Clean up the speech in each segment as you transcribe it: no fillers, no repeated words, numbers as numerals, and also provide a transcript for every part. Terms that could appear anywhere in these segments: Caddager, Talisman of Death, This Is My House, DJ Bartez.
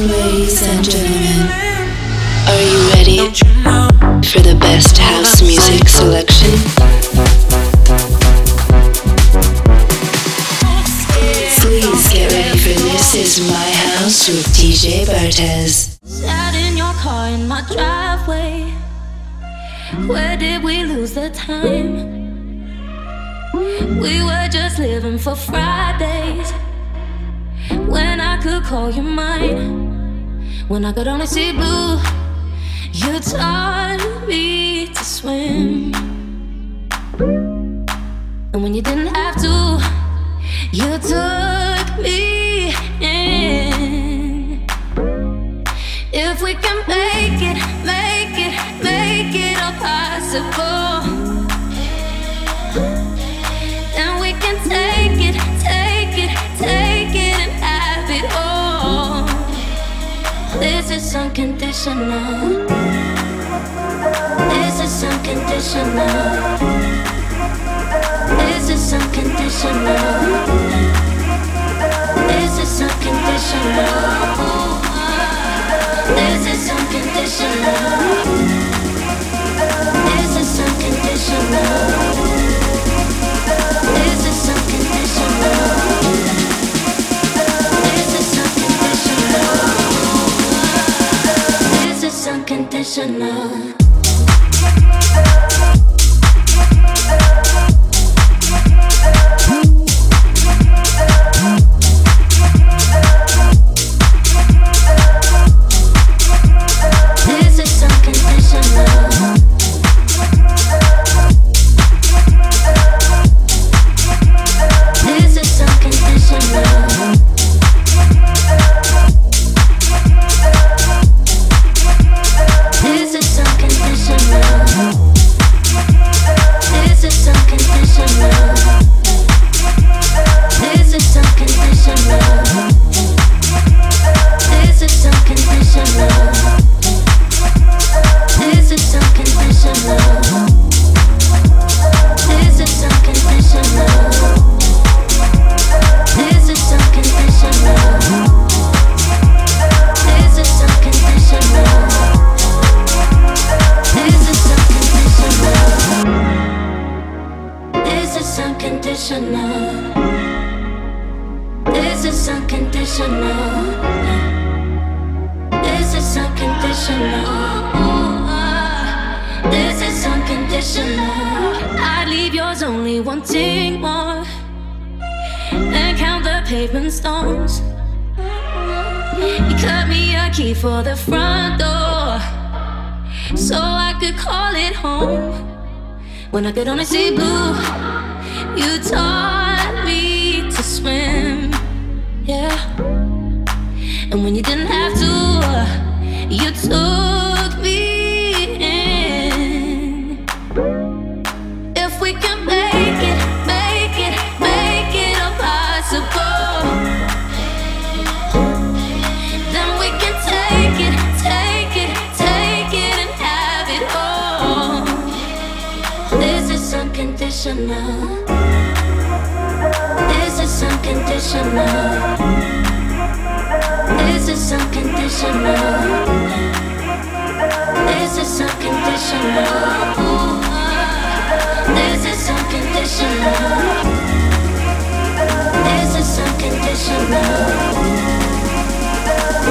Ladies and gentlemen, are you ready for the best house music selection? Please get ready for This Is My House with DJ Bartez. Sat in your car in my driveway. Where did we lose the time? We were just living for Fridays, when I could call you mine, when I could only see blue. You taught me to swim, and when you didn't have to, you took me in. If we can make it, make it, make it all possible, then we can take it, take it, take it and have it all. This is unconditional. This is unconditional. This is unconditional. This is unconditional. This is unconditional. This is unconditional. This is unconditional. This is unconditional. This is unconditional.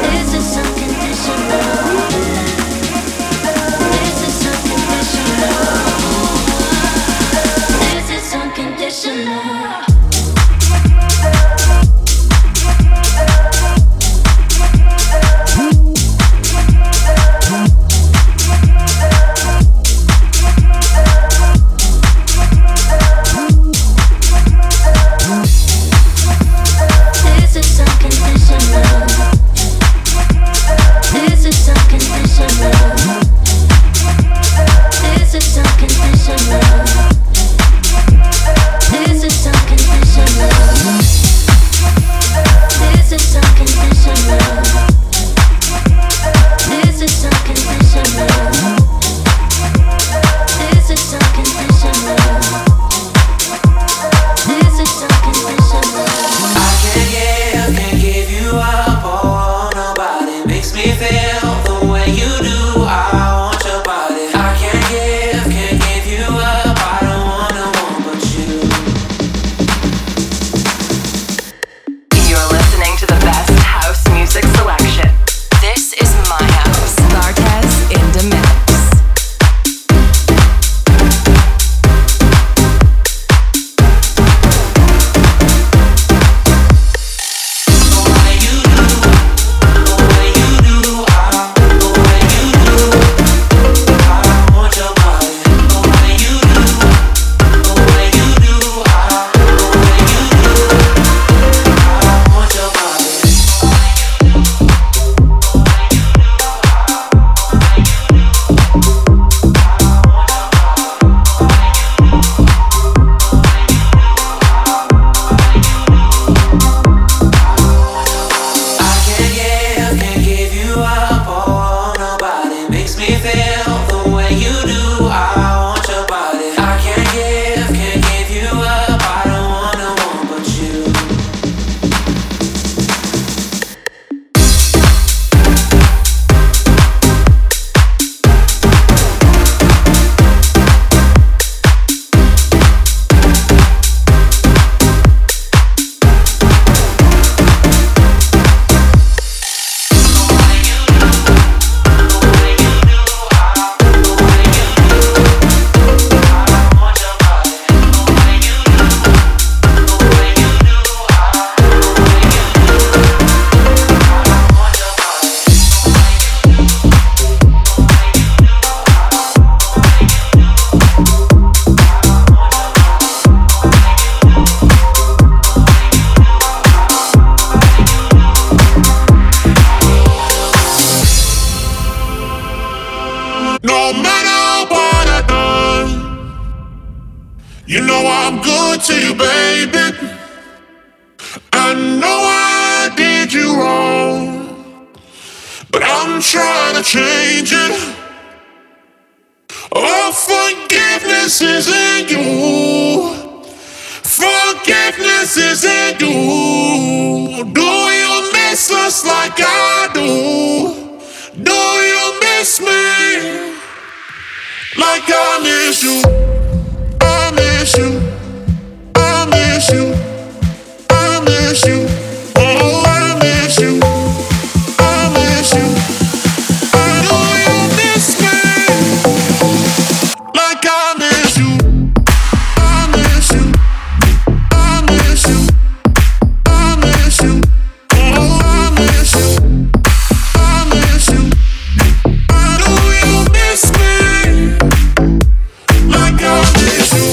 This is unconditional. know I'm good to you, baby. I know I did you wrong, but I'm trying to change it. Oh, forgiveness is in you. Forgiveness is in you. Do you miss us like I do? Do you miss me like I miss you? I miss you. I miss you. I miss you. Oh, I miss you. I miss you. I know you miss me like I miss you. I miss you. I miss you. I miss you. Oh, I miss you. I miss you. I know you miss me like I miss you.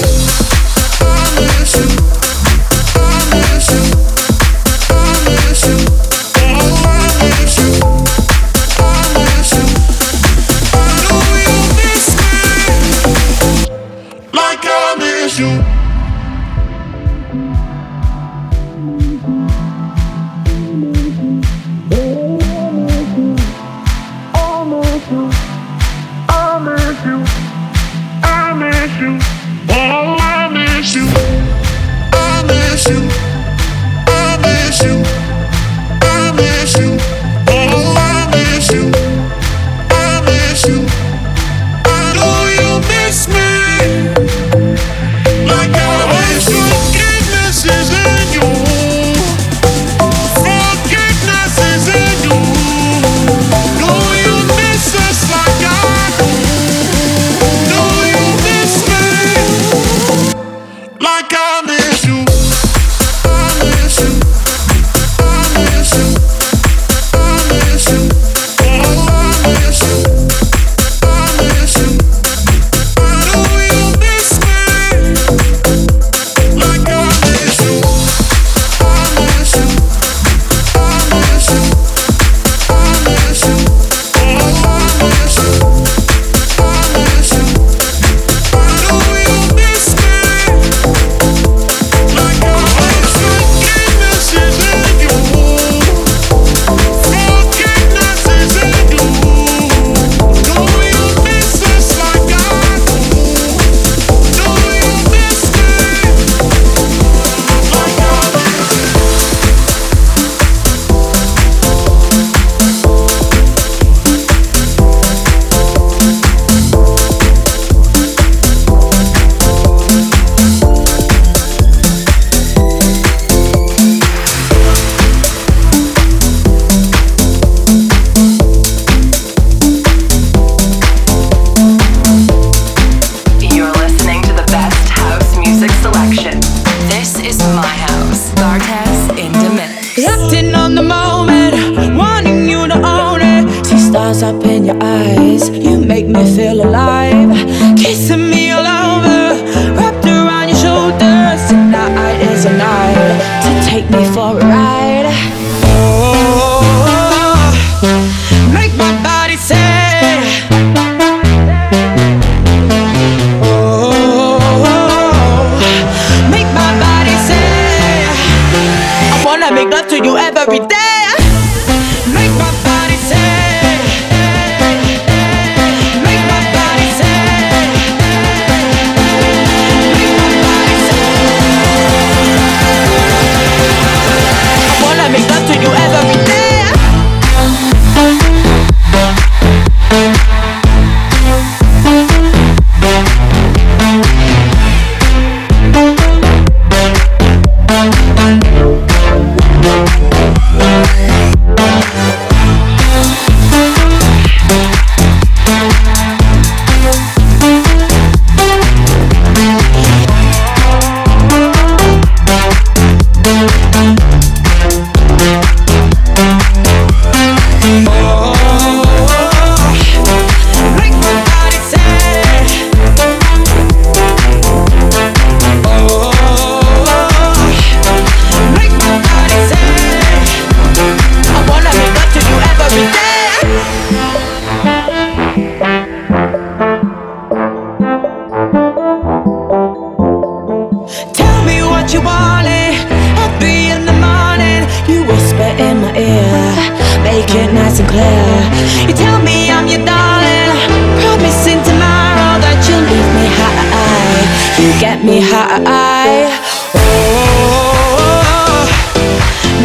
tell me I'm your darling, promising tomorrow that you'll leave me high. You get me high. Oh,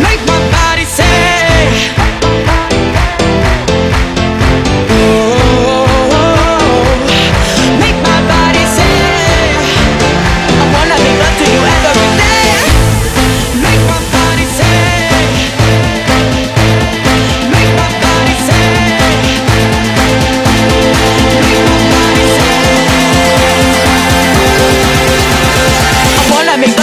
make my body say. Oh, make my body say. I wanna make love to you every day. Make my body say. Make my body say. Make my body say. I wanna make.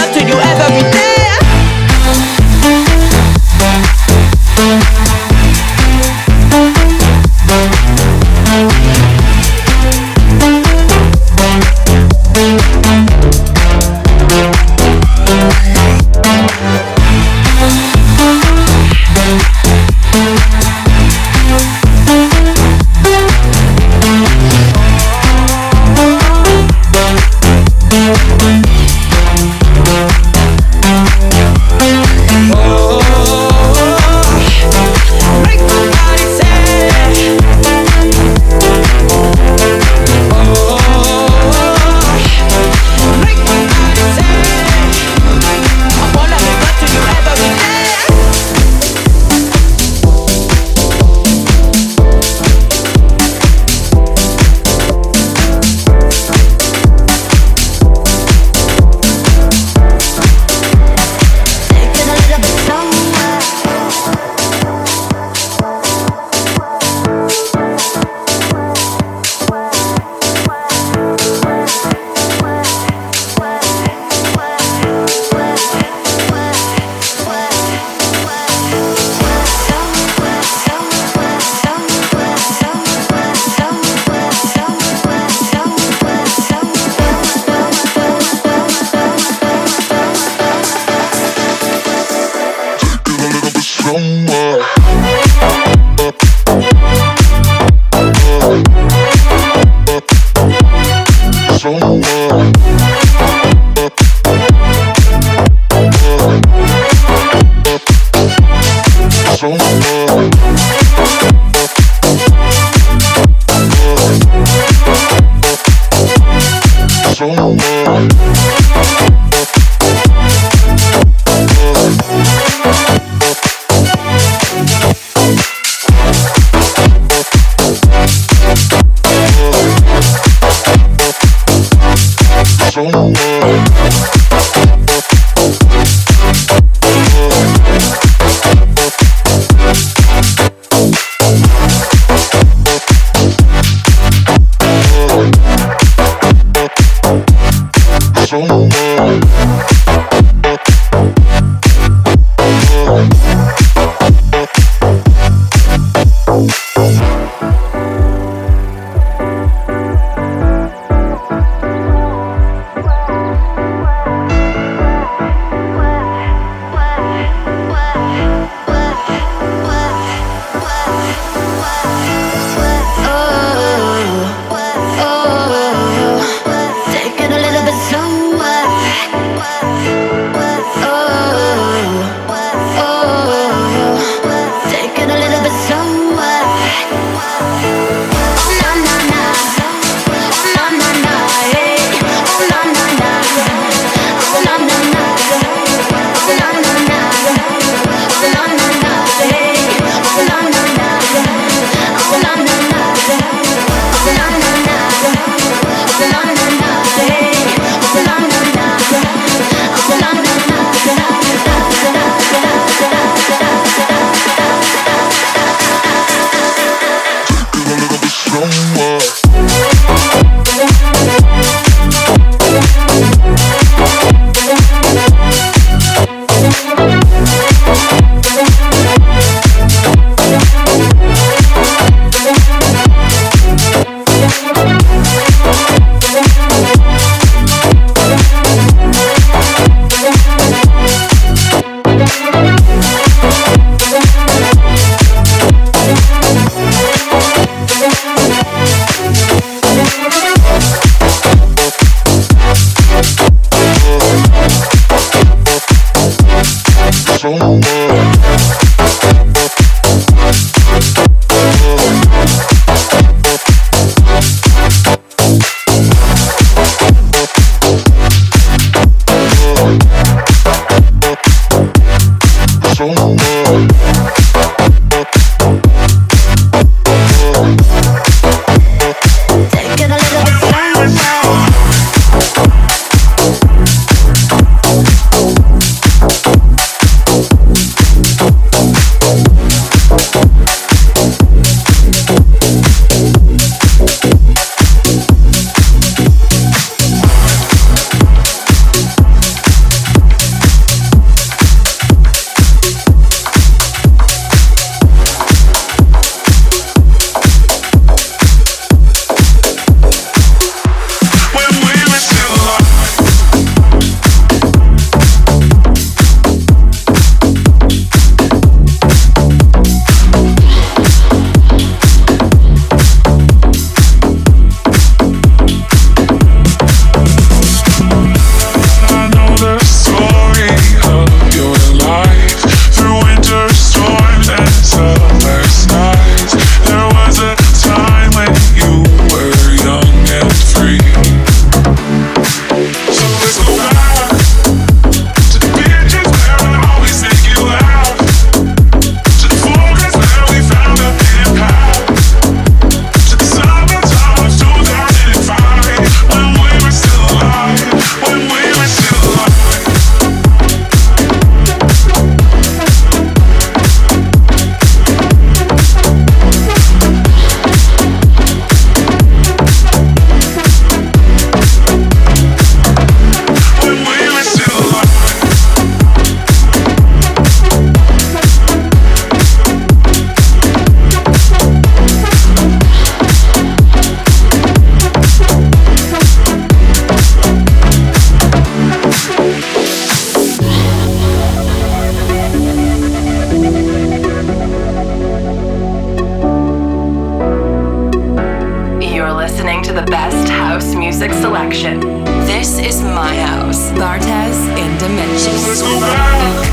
the best house music selection. This is my house. Bartez in Dimensions. Let's go back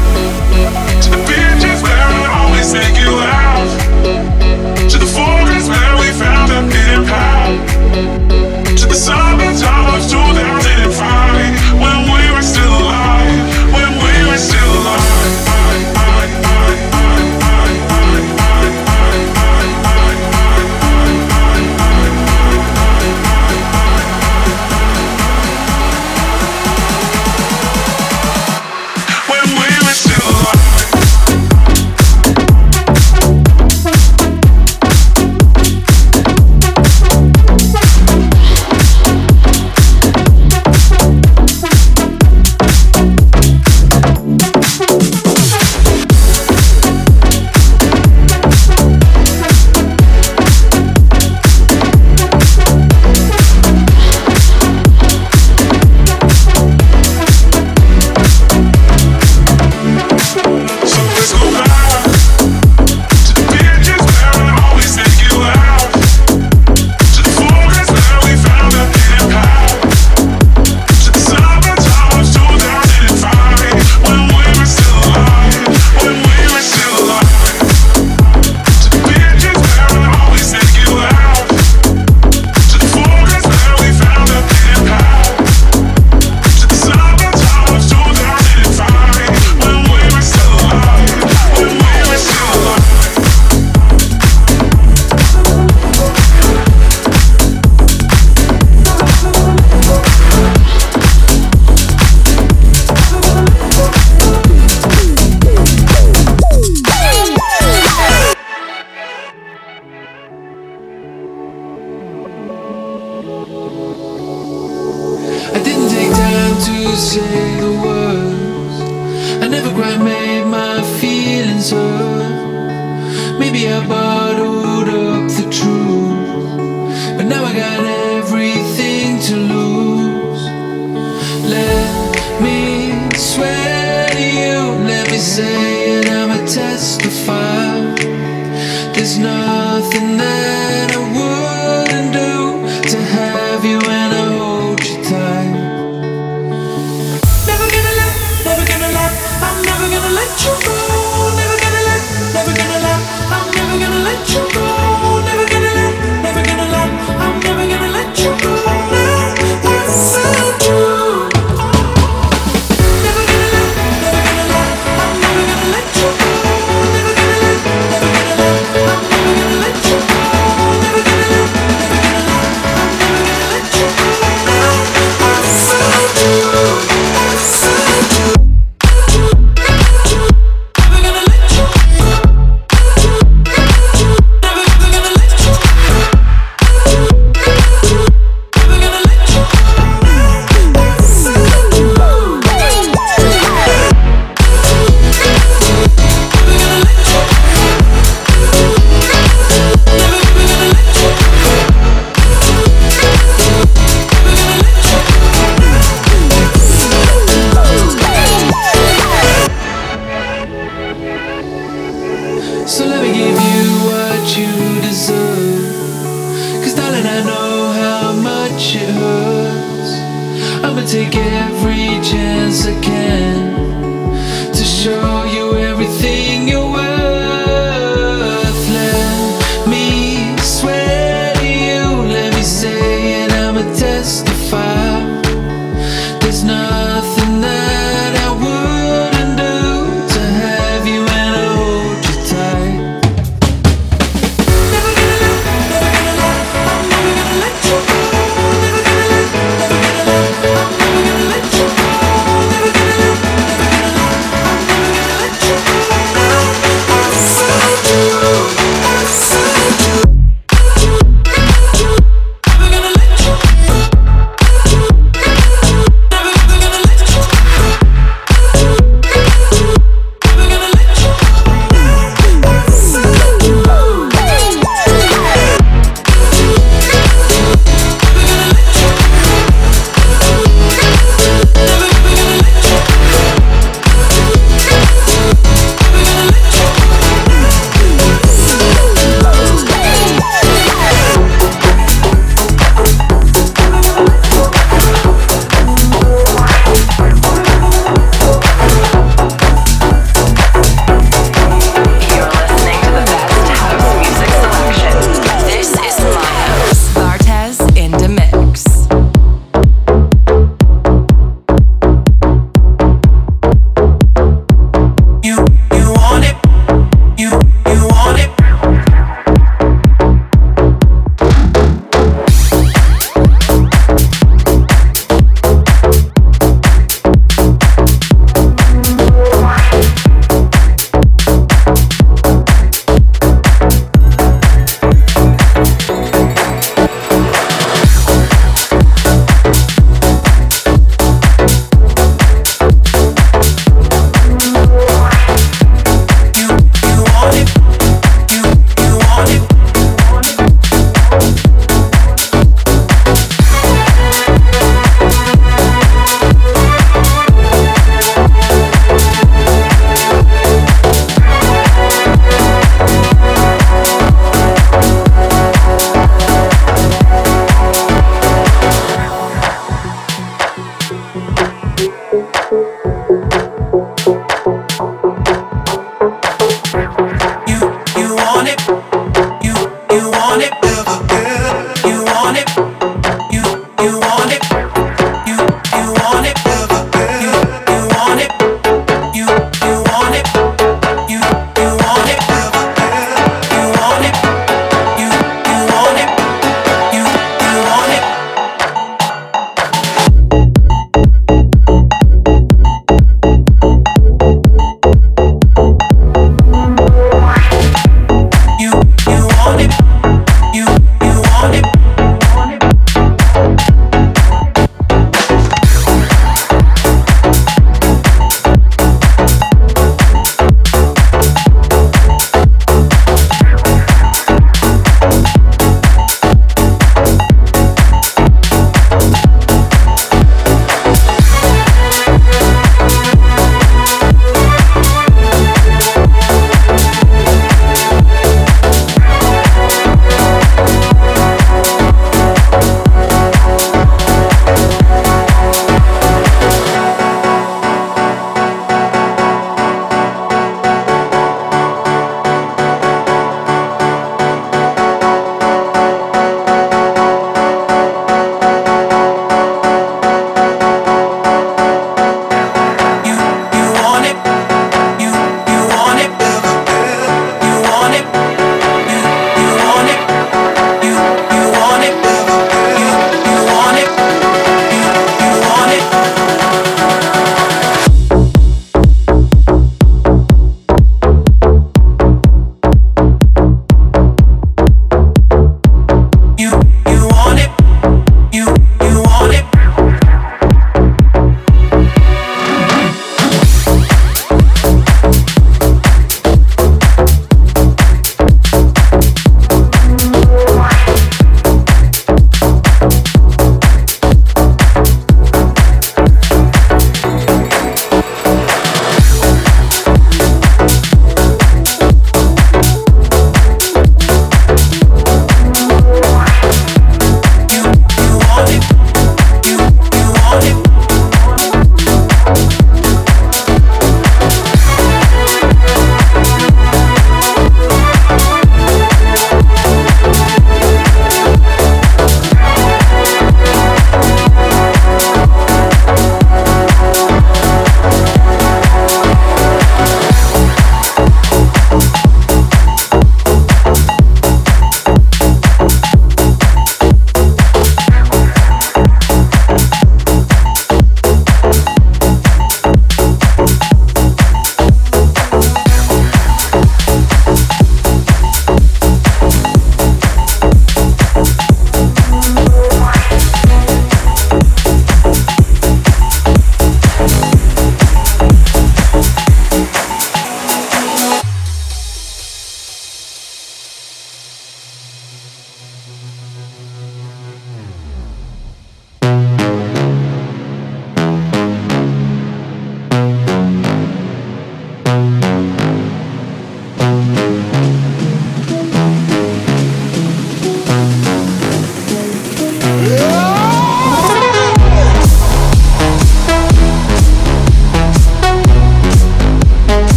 to the beaches where I always take you out, to the forest where we found that hidden power, to the summit of 2005 when we were still alive, when we were still alive.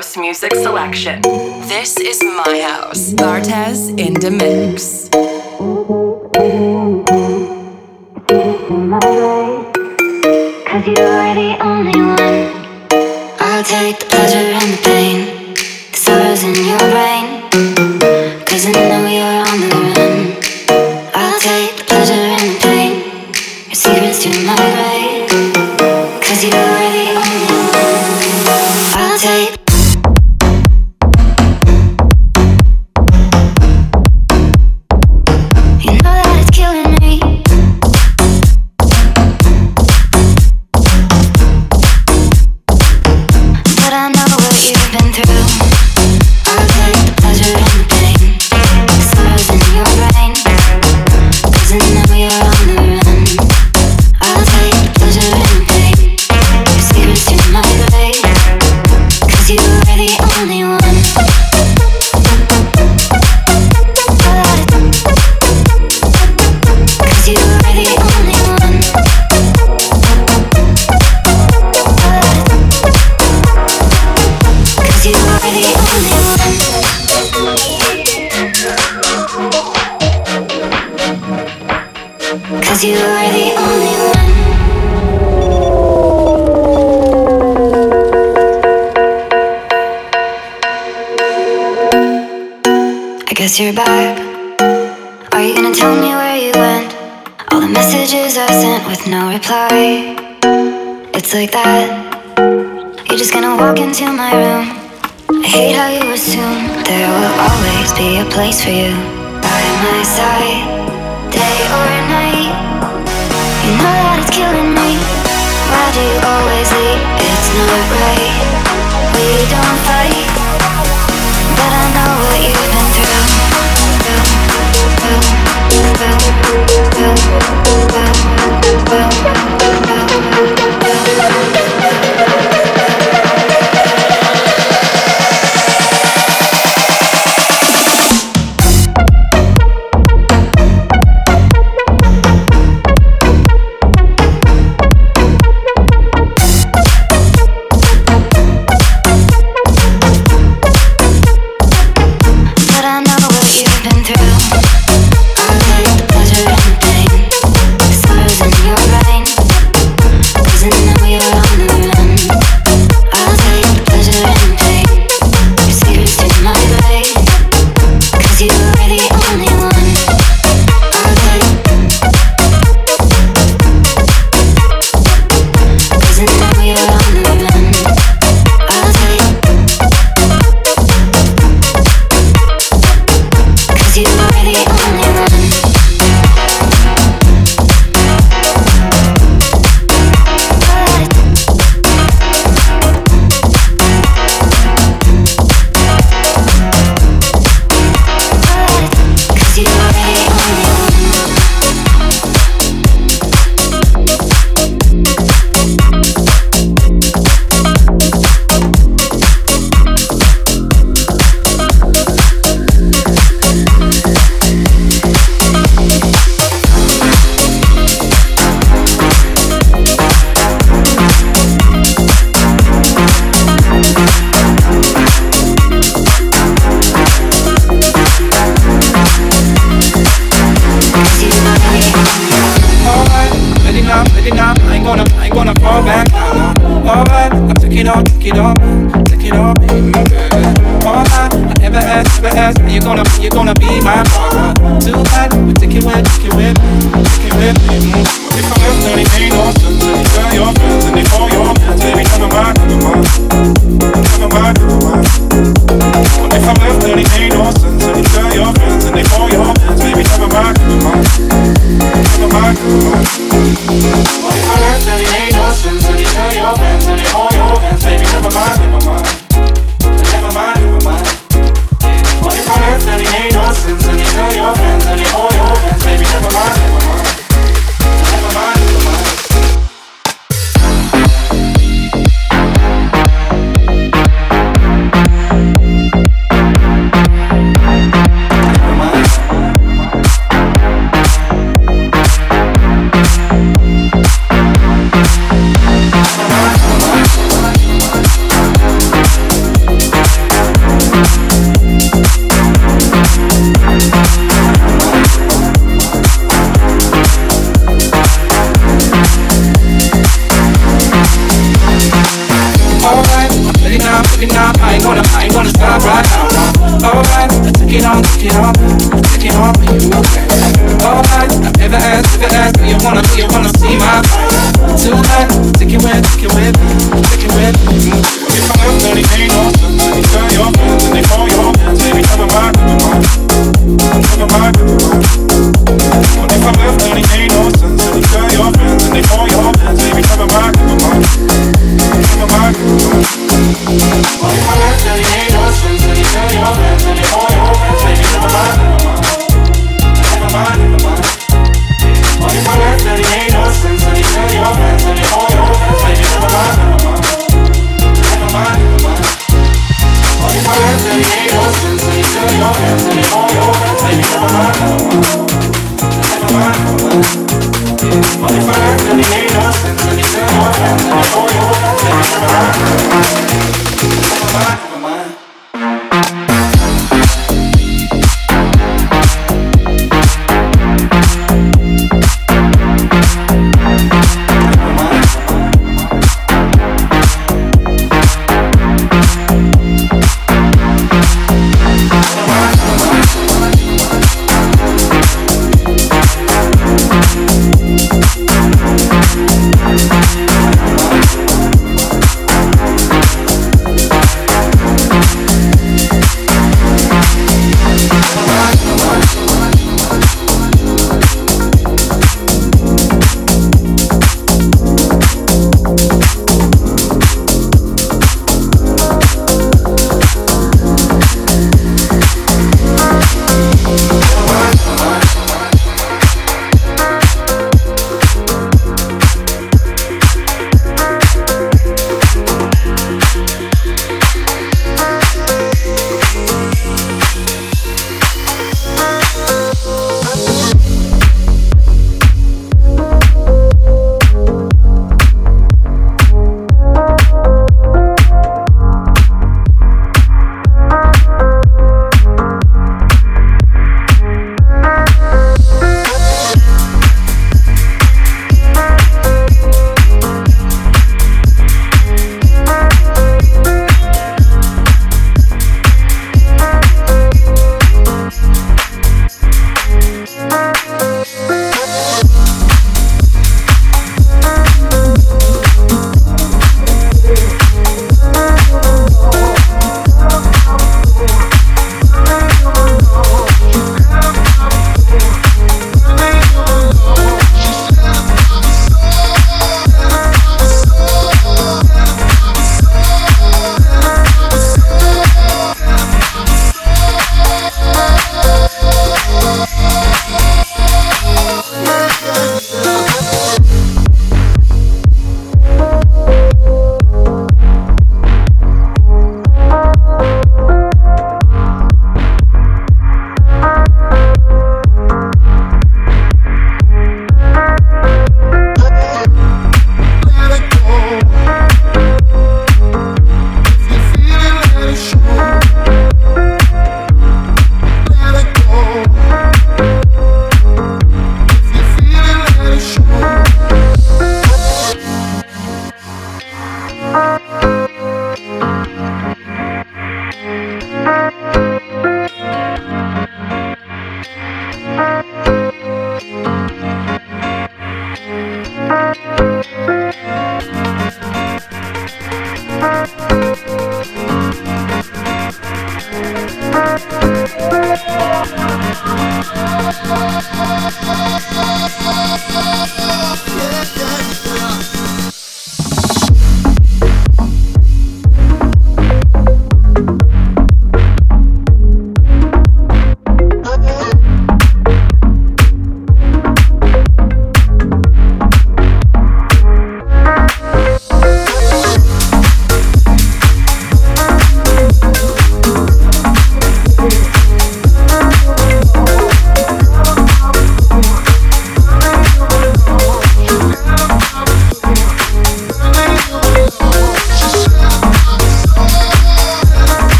house music selection. This is my house. Bartez in the mix. My way, cause you're the only one. I'll take the pleasure and the pain, the sorrows in your brain, cause I know you're on the run. I'll take the pleasure and the pain, your secrets to my way, cause you're the only one. I'll take. You're back. Are you gonna tell me where you went? All the messages I sent with no reply. It's like that. You're just gonna walk into my room. I hate how you assume there will always be a place for you by my side, day or night. You know that it's killing me. Why do you always leave? It's not right. We don't fight, but I know what you've been through. skin on, skin on me, no thanks. Alright, I've ever asked, do you wanna see my life? Too hot, take it with, take it with, take it with. If I'm up, dirty, they know, they turn your hands and they fall your hands, baby, never mind, never mind, never mind, never mind. Well, if I'm up, dirty, they know, they turn your hands and they fall your hands, baby, never mind, never mind, never mind, never mind. Well, if I'm up, dirty, they know, they turn your hands and they fall your hands, baby, never mind, never mind.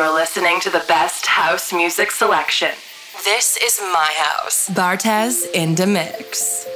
You're listening to the best house music selection. This is my house. Bartez in the mix.